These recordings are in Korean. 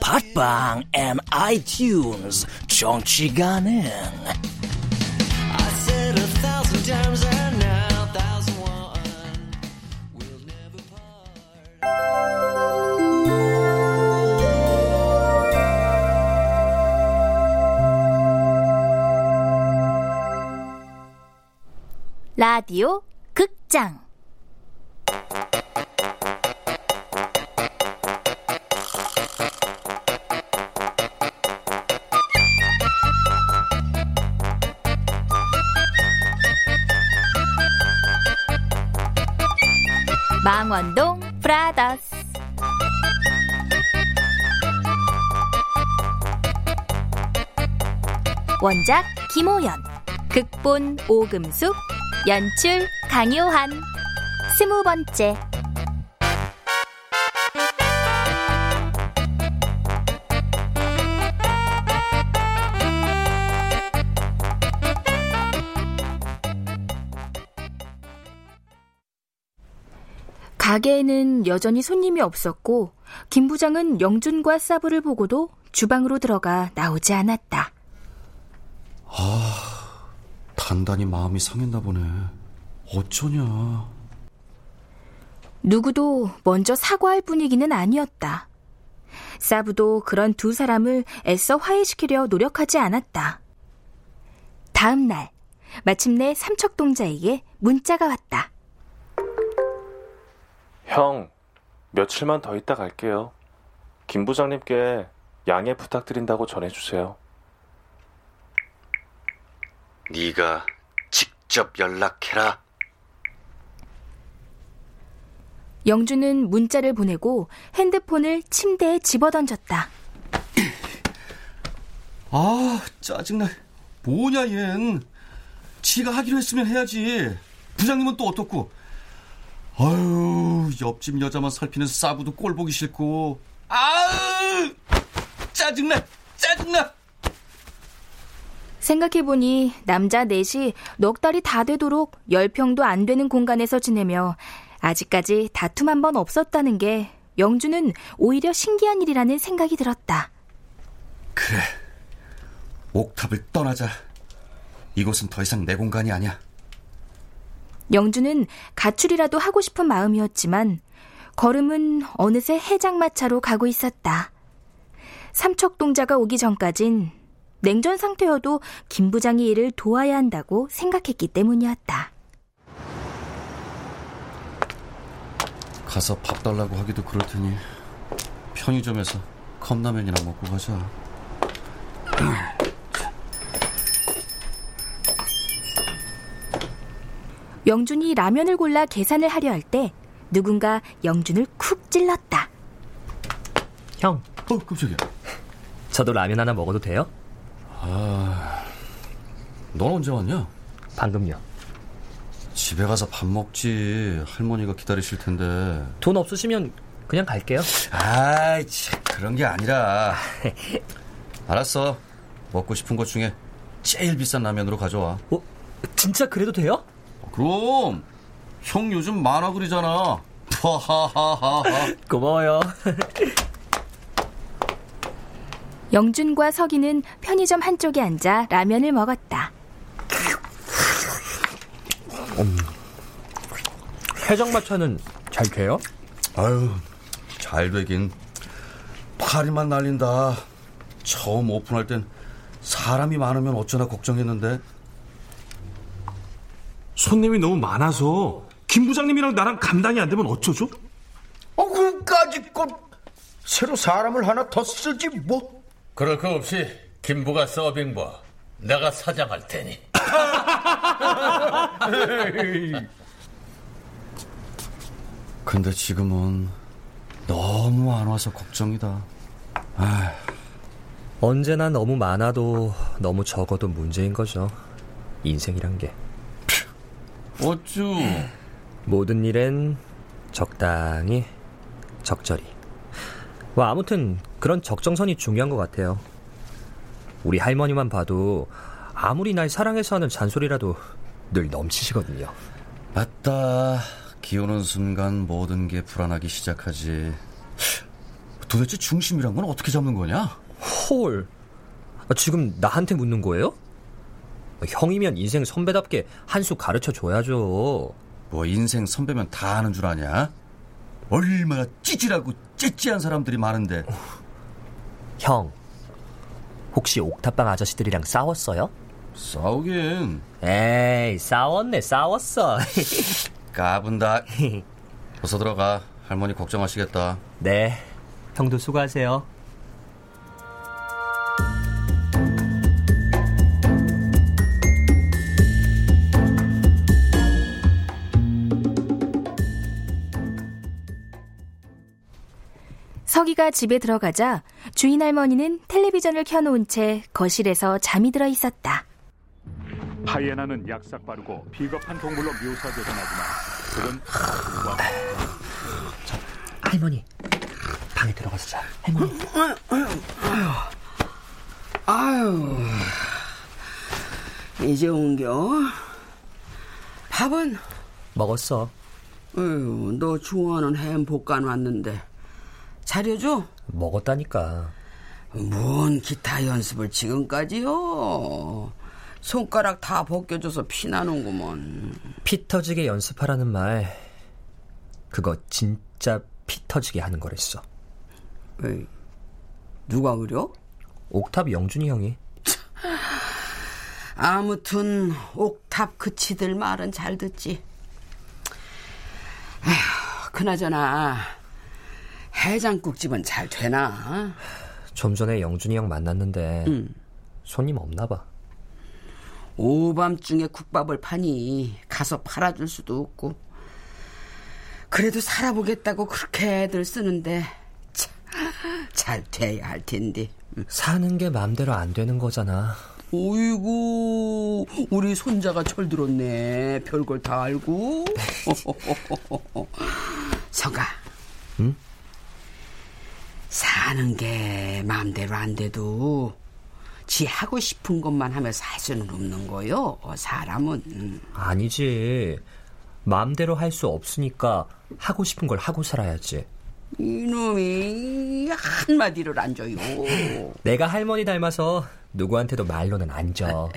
팟빵 and iTunes 정치 가능. 라디오 극장. 망원동 브라더스. 원작 김호연, 극본 오금숙, 연출 강요한. 20번째. 가게에는 여전히 손님이 없었고, 김 부장은 영준과 사부를 보고도 주방으로 들어가 나오지 않았다. 아, 단단히 마음이 상했나 보네. 어쩌냐. 누구도 먼저 사과할 분위기는 아니었다. 사부도 그런 두 사람을 애써 화해시키려 노력하지 않았다. 다음 날, 마침내 삼척동자에게 문자가 왔다. 형, 며칠만 더 있다 갈게요. 김 부장님께 양해 부탁드린다고 전해주세요. 네가 직접 연락해라. 영준은 문자를 보내고 핸드폰을 침대에 집어던졌다. 아, 짜증나. 뭐냐, 얜. 지가 하기로 했으면 해야지. 부장님은 또 어떻고. 아유, 옆집 여자만 살피는 싸구도 꼴 보기 싫고. 아유, 짜증나, 짜증나. 생각해보니 남자 넷이 넉 달이 다 되도록 10평도 안 되는 공간에서 지내며 아직까지 다툼 한 번 없었다는 게 영준은 오히려 신기한 일이라는 생각이 들었다. 그래, 옥탑을 떠나자. 이곳은 더 이상 내 공간이 아니야. 영준은 가출이라도 하고 싶은 마음이었지만 걸음은 어느새 해장마차로 가고 있었다. 삼척동자가 오기 전까진 냉전 상태여도 김 부장이 이를 도와야 한다고 생각했기 때문이었다. 가서 밥 달라고 하기도 그럴 테니 편의점에서 컵라면이나 먹고 가자. 영준이 라면을 골라 계산을 하려 할 때 누군가 영준을 쿡 찔렀다. 형. 어, 깜짝이야. 저도 라면 하나 먹어도 돼요? 아, 넌 언제 왔냐? 방금요. 집에 가서 밥 먹지. 할머니가 기다리실 텐데. 돈 없으시면 그냥 갈게요. 아이, 그런 게 아니라. 알았어. 먹고 싶은 것 중에 제일 비싼 라면으로 가져와. 어? 진짜 그래도 돼요? 그럼. 형 요즘 만화 그리잖아. 고마워요. 영준과 서기는 편의점 한쪽에 앉아 라면을 먹었다. 해장마차는 잘 돼요? 아유, 잘 되긴. 파리만 날린다. 처음 오픈할 땐 사람이 많으면 어쩌나 걱정했는데. 손님이 너무 많아서 김 부장님이랑 나랑 감당이 안 되면 어쩌죠? 그까짓 것 새로 사람을 하나 더 쓰지 뭐. 그럴 거 없이 김부가 서빙부, 내가 사장할 테니. 근데 지금은 너무 안 와서 걱정이다. 아휴. 언제나 너무 많아도 너무 적어도 문제인 거죠, 인생이란 게. 어쭈. 모든 일엔 적당히, 적절히. 와, 아무튼 그런 적정선이 중요한 것 같아요. 우리 할머니만 봐도 아무리 날 사랑해서 하는 잔소리라도 늘 넘치시거든요. 맞다. 기 오는 순간 모든 게 불안하기 시작하지. 도대체 중심이란 건 어떻게 잡는 거냐? 헐, 지금 나한테 묻는 거예요? 형이면 인생 선배답게 한 수 가르쳐줘야죠. 뭐 인생 선배면 다 아는 줄 아냐? 얼마나 찌질하고 찌찌한 사람들이 많은데. 형, 혹시 옥탑방 아저씨들이랑 싸웠어요? 싸우긴. 에이, 싸웠어. 까분다. 어서 들어가. 할머니 걱정하시겠다. 네, 형도 수고하세요. 서기가 집에 들어가자 주인 할머니는 텔레비전을 켜놓은 채 거실에서 잠이 들어 있었다. 하이에나는 약삭 빠르고 비겁한 동물로 묘사되곤 하지만 그건 자, 할머니 방에 들어가서 자. 할머니. 아유, 이제 온겨? 밥은? 먹었어. 아유, 너 좋아하는 햄 볶아 놨는데 잘려줘? 먹었다니까. 뭔 기타 연습을 지금까지요. 손가락 다 벗겨줘서 피나는구먼. 피 터지게 연습하라는 말, 그거 진짜 피 터지게 하는 거랬어. 에이, 누가 그려? 옥탑 영준이 형이. 아무튼 옥탑 그치들 말은 잘 듣지. 에휴, 그나저나 해장국집은 잘 되나? 좀 전에 영준이 형 만났는데 손님 없나 봐. 오밤중에 국밥을 파니 가서 팔아줄 수도 없고. 그래도 살아보겠다고 그렇게 애들 쓰는데 참, 잘 돼야 할 텐데. 사는 게 맘대로 안 되는 거잖아. 오이고, 우리 손자가 철들었네. 별걸 다 알고. 성가. 응? 사는 게 마음대로 안 돼도 지 하고 싶은 것만 하며 살 수는 없는 거요, 사람은. 아니지, 마음대로 할 수 없으니까 하고 싶은 걸 하고 살아야지. 이놈이 한마디를 안 줘요. 내가 할머니 닮아서 누구한테도 말로는 안 줘.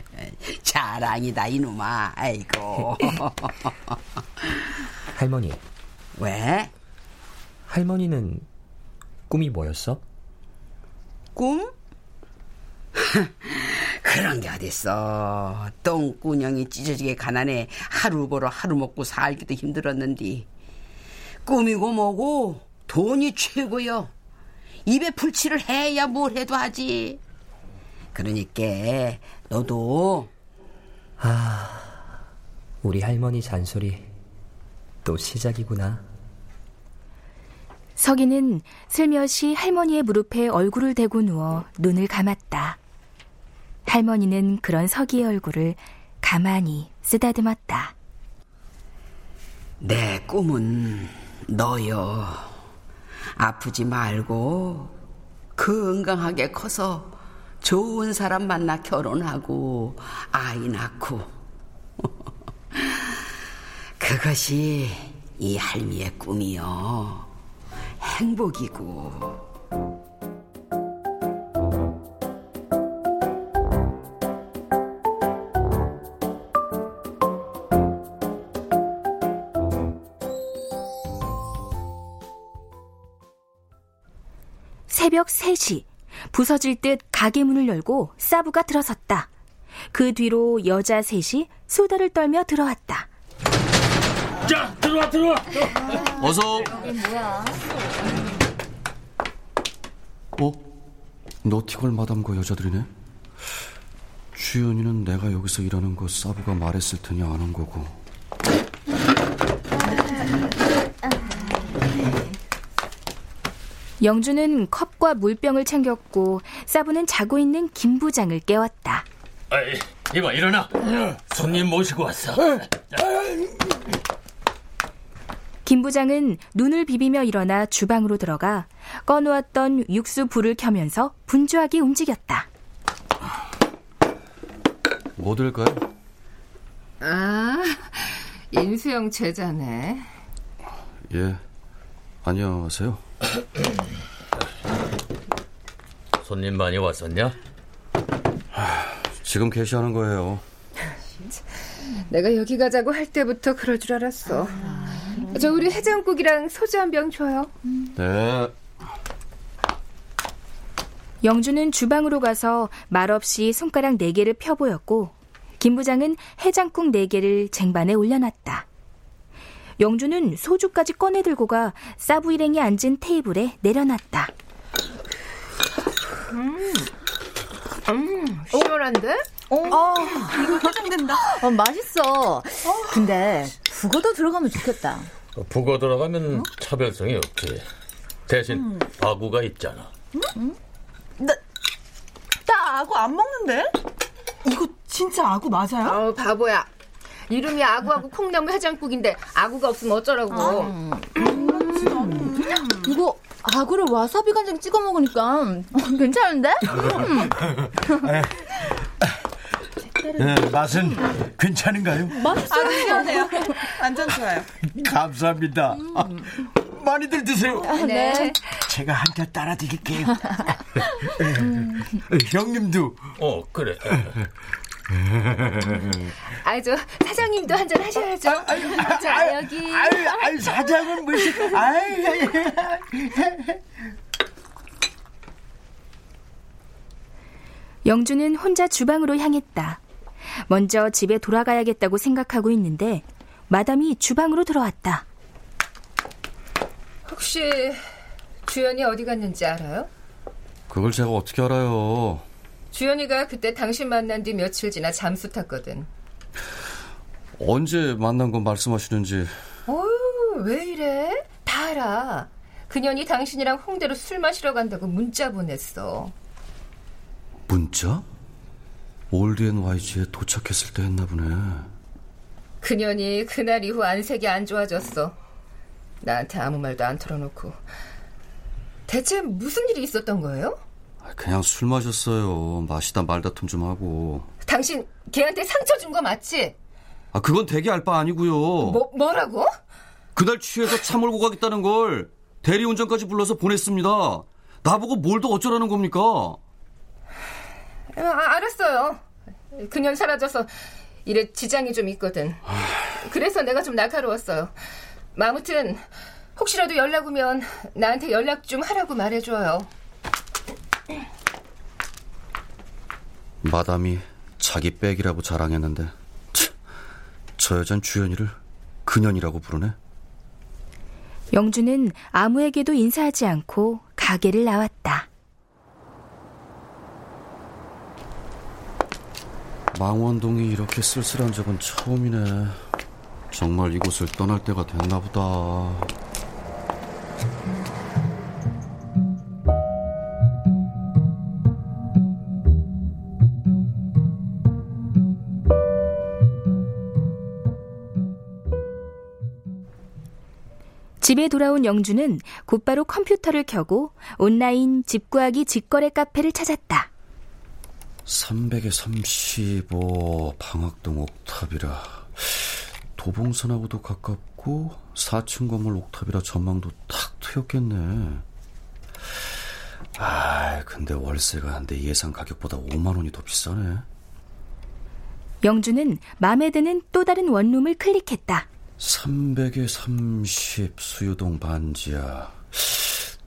자랑이다 이놈아. 아이고. 할머니. 왜? 할머니는 꿈이 뭐였어? 꿈? 그런 게 어딨어. 똥꾸녕이 찢어지게 가난해 하루 벌어 하루 먹고 살기도 힘들었는디. 꿈이고 뭐고 돈이 최고요. 입에 풀칠을 해야 뭘 해도 하지. 그러니까 너도. 아, 우리 할머니 잔소리 또 시작이구나. 서기는 슬며시 할머니의 무릎에 얼굴을 대고 누워 눈을 감았다. 할머니는 그런 서기의 얼굴을 가만히 쓰다듬었다. 내 꿈은 너여. 아프지 말고 건강하게 커서 좋은 사람 만나 결혼하고 아이 낳고. 그것이 이 할미의 꿈이여. 행복이고. 새벽 3시 부서질 듯 가게 문을 열고 사부가 들어섰다. 그 뒤로 여자 셋이 수다를 떨며 들어왔다. 자, 들어와. 어서. 뭐야? 어? 너티걸 마담과 여자들이네? 주연이는 내가 여기서 일하는 거 사부가 말했을 테니 아는 거고. 영준은 컵과 물병을 챙겼고 사부는 자고 있는 김 부장을 깨웠다. 아이, 이봐, 일어나. 손님 모시고 왔어. 김 부장은 눈을 비비며 일어나 주방으로 들어가 꺼놓았던 육수 불을 켜면서 분주하게 움직였다. 뭐 들까요? 아, 인수영 제자네. 예, 안녕하세요. 손님 많이 왔었냐? 지금 개시하는 거예요. 내가 여기 가자고 할 때부터 그럴 줄 알았어. 저 우리 해장국이랑 소주 한 병 줘요. 네. 영준은 주방으로 가서 말없이 손가락 4개를 펴보였고 김 부장은 해장국 4개를 쟁반에 올려놨다. 영준은 소주까지 꺼내 들고 가 싸부 일행이 앉은 테이블에 내려놨다. 시원한데? 이거 해장된다. 맛있어. 근데 북어도 들어가면 좋겠다. 북어 들어가면 차별성이 없지. 대신 아구가 있잖아. 나 아구 안 먹는데? 이거 진짜 아구 맞아요? 바보야. 이름이 아구하고 콩나물 해장국인데 아구가 없으면 어쩌라고. 이거 아구를 와사비 간장 찍어 먹으니까 괜찮은데? 맛은 괜찮은가요? 맛있어요. 시원해요. 완전 좋아요. 감사합니다. 많이들 드세요. 네. 제가 한 잔 따라 드릴게요. 형님도. 그래. 아저 사장님도 한 잔 하셔야죠. 자, 여기. 사장은 무슨. 영준은 혼자 주방으로 향했다. 먼저 집에 돌아가야겠다고 생각하고 있는데 마담이 주방으로 들어왔다. 혹시 주연이 어디 갔는지 알아요? 그걸 제가 어떻게 알아요? 주연이가 그때 당신 만난 뒤 며칠 지나 잠수 탔거든. 언제 만난 건 말씀하시는지. 어휴, 왜 이래? 다 알아. 그년이 당신이랑 홍대로 술 마시러 간다고 문자 보냈어. 문자? 올드앤와이즈에 도착했을 때 했나 보네. 그년이 그날 이후 안색이 안 좋아졌어. 나한테 아무 말도 안 털어놓고. 대체 무슨 일이 있었던 거예요? 그냥 술 마셨어요. 마시다 말다툼 좀 하고. 당신 걔한테 상처 준 거 맞지? 그건 되게 알 바 아니고요. 뭐라고? 그날 취해서 차 몰고 가겠다는 걸 대리운전까지 불러서 보냈습니다. 나보고 뭘 더 어쩌라는 겁니까? 알았어요. 그년 사라져서 일에 지장이 좀 있거든. 그래서 내가 좀 날카로웠어요. 아무튼 혹시라도 연락 오면 나한테 연락 좀 하라고 말해줘요. 마담이 자기 백이라고 자랑했는데 저 여잔 주연이를 그년이라고 부르네. 영준은 아무에게도 인사하지 않고 가게를 나왔다. 망원동이 이렇게 쓸쓸한 적은 처음이네. 정말 이곳을 떠날 때가 됐나 보다. 집에 돌아온 영준은 곧바로 컴퓨터를 켜고 온라인 집구하기 직거래 카페를 찾았다. 335 방학동 옥탑이라 도봉산하고도 가깝고 4층 건물 옥탑이라 전망도 탁 트였겠네. 근데 월세가 한데 예상 가격보다 5만 원이 더 비싸네. 영준은 마음에 드는 또 다른 원룸을 클릭했다. 330 수유동 반지하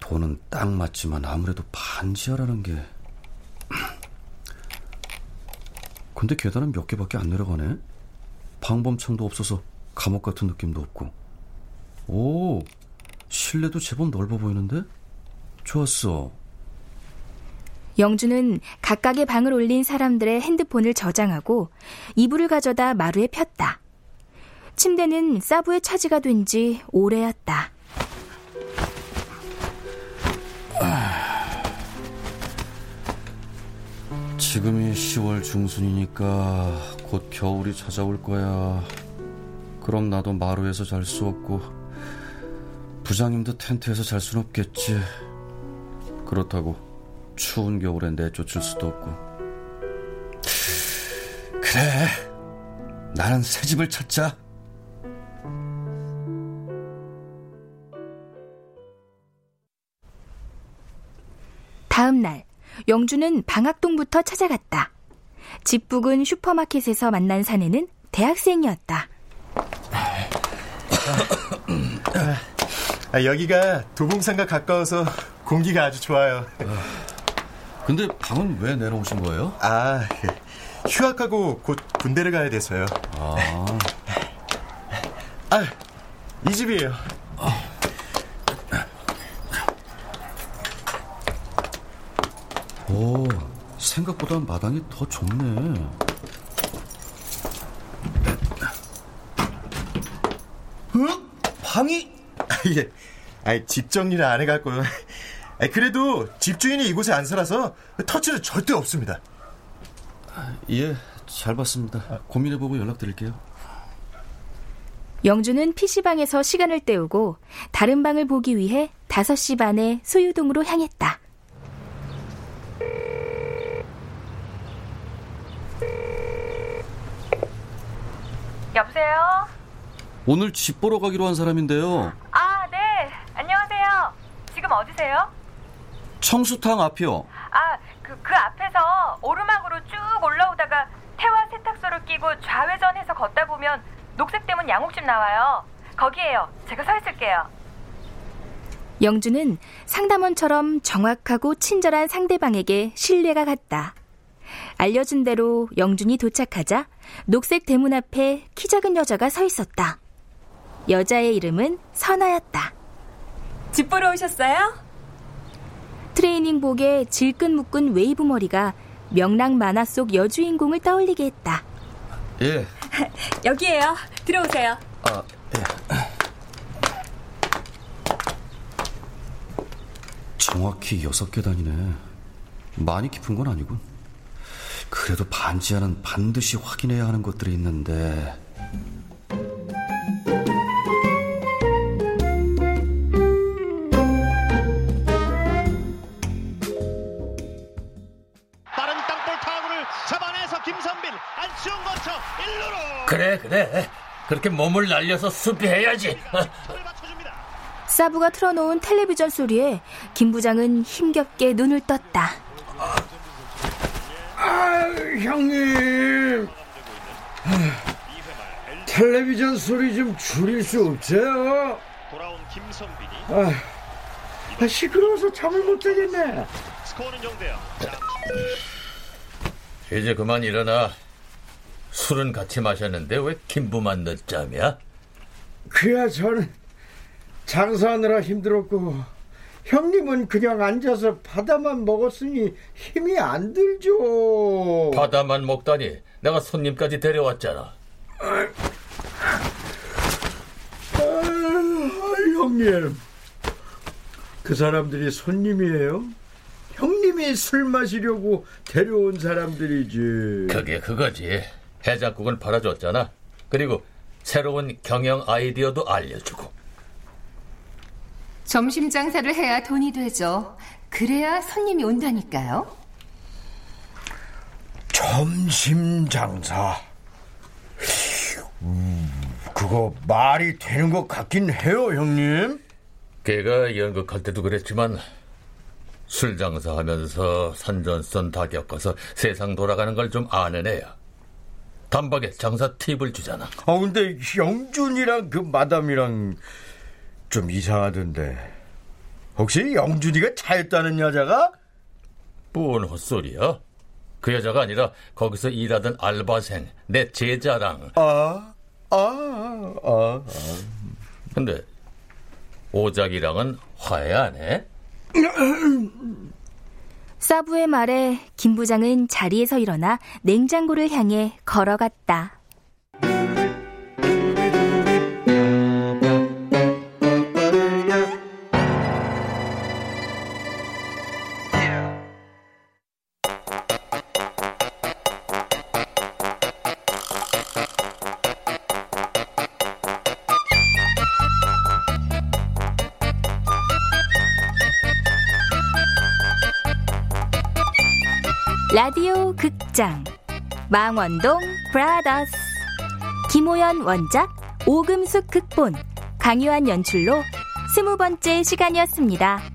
돈은 딱 맞지만 아무래도 반지하라는 게. 근데 계단은 몇 개밖에 안 내려가네. 방범창도 없어서 감옥 같은 느낌도 없고. 오, 실내도 제법 넓어 보이는데? 좋았어. 영준은 각각의 방을 올린 사람들의 핸드폰을 저장하고 이불을 가져다 마루에 폈다. 침대는 사부의 차지가 된 지 오래였다. 지금이 10월 중순이니까 곧 겨울이 찾아올 거야. 그럼 나도 마루에서 잘 수 없고 부장님도 텐트에서 잘 순 없겠지. 그렇다고 추운 겨울엔 내쫓을 수도 없고. 그래, 나는 새 집을 찾자. 다음 날 영준은 방학동부터 찾아갔다. 집 부근 슈퍼마켓에서 만난 사내는 대학생이었다. 여기가 도봉산과 가까워서 공기가 아주 좋아요. 근데 방은 왜 내려오신 거예요? 아, 휴학하고 곧 군대를 가야 돼서요. 이 집이에요. 오, 생각보다 마당이 더 좁네. 응? 방이? 예. 집 정리를 안 해갖고요. 그래도 집주인이 이곳에 안 살아서 터치는 절대 없습니다. 예, 잘 봤습니다. 고민해보고 연락드릴게요. 영준은 PC방에서 시간을 때우고 다른 방을 보기 위해 5시 반에 소유동으로 향했다. 여보세요? 오늘 집 보러 가기로 한 사람인데요. 아, 네. 안녕하세요. 지금 어디세요? 청수탕 앞이요. 아, 그 앞에서 오르막으로 쭉 올라오다가 태화 세탁소를 끼고 좌회전해서 걷다 보면 녹색 대문 양옥집 나와요. 거기에요. 제가 서 있을게요. 영준은 상담원처럼 정확하고 친절한 상대방에게 신뢰가 갔다. 알려준 대로 영준이 도착하자 녹색 대문 앞에 키 작은 여자가 서 있었다. 여자의 이름은 선아였다. 집 보러 오셨어요? 트레이닝복에 질끈 묶은 웨이브 머리가 명랑 만화 속 여주인공을 떠올리게 했다. 예. 여기에요. 들어오세요. 예. 정확히 6계단이네. 많이 깊은 건 아니군. 그래도 반지하는 반드시 확인해야 하는 것들이 있는데. 빠른 땅볼 타구를 잡아내서 김선빈 안치홍 거쳐 1루로. 그래. 그렇게 몸을 날려서 수비해야지. 사부가 틀어놓은 텔레비전 소리에 김 부장은 힘겹게 눈을 떴다. 형님, 텔레비전 소리 좀 줄일 수 없어요? 돌아온 김선빈이. 시끄러워서 잠을 못 자겠네. 스코어는 0대 0. 이제 그만 일어나. 술은 같이 마셨는데 왜 김부만 늦잠이야? 그야 저는 장사하느라 힘들었고 형님은 그냥 앉아서 바다만 먹었으니 힘이 안 들죠. 바다만 먹다니, 내가 손님까지 데려왔잖아. 형님, 그 사람들이 손님이에요? 형님이 술 마시려고 데려온 사람들이지. 그거지. 해장국은 팔아줬잖아. 그리고 새로운 경영 아이디어도 알려주고. 점심 장사를 해야 돈이 되죠. 그래야 손님이 온다니까요. 점심 장사, 그거 말이 되는 것 같긴 해요, 형님. 걔가 연극할 때도 그랬지만 술 장사하면서 산전선 다 겪어서 세상 돌아가는 걸 좀 아는 애야. 단박에 장사 팁을 주잖아. 근데 영준이랑 그 마담이랑 좀 이상하던데. 혹시 영준이가 차였다는 여자가? 뭔 헛소리야? 그 여자가 아니라 거기서 일하던 알바생, 내 제자랑. 근데 오작이랑은 화해 안 해? 사부의 말에 김 부장은 자리에서 일어나 냉장고를 향해 걸어갔다. 라디오 극장 망원동 브라더스 김호연 원작 오금숙 극본 강요한 연출로 20번째 시간이었습니다.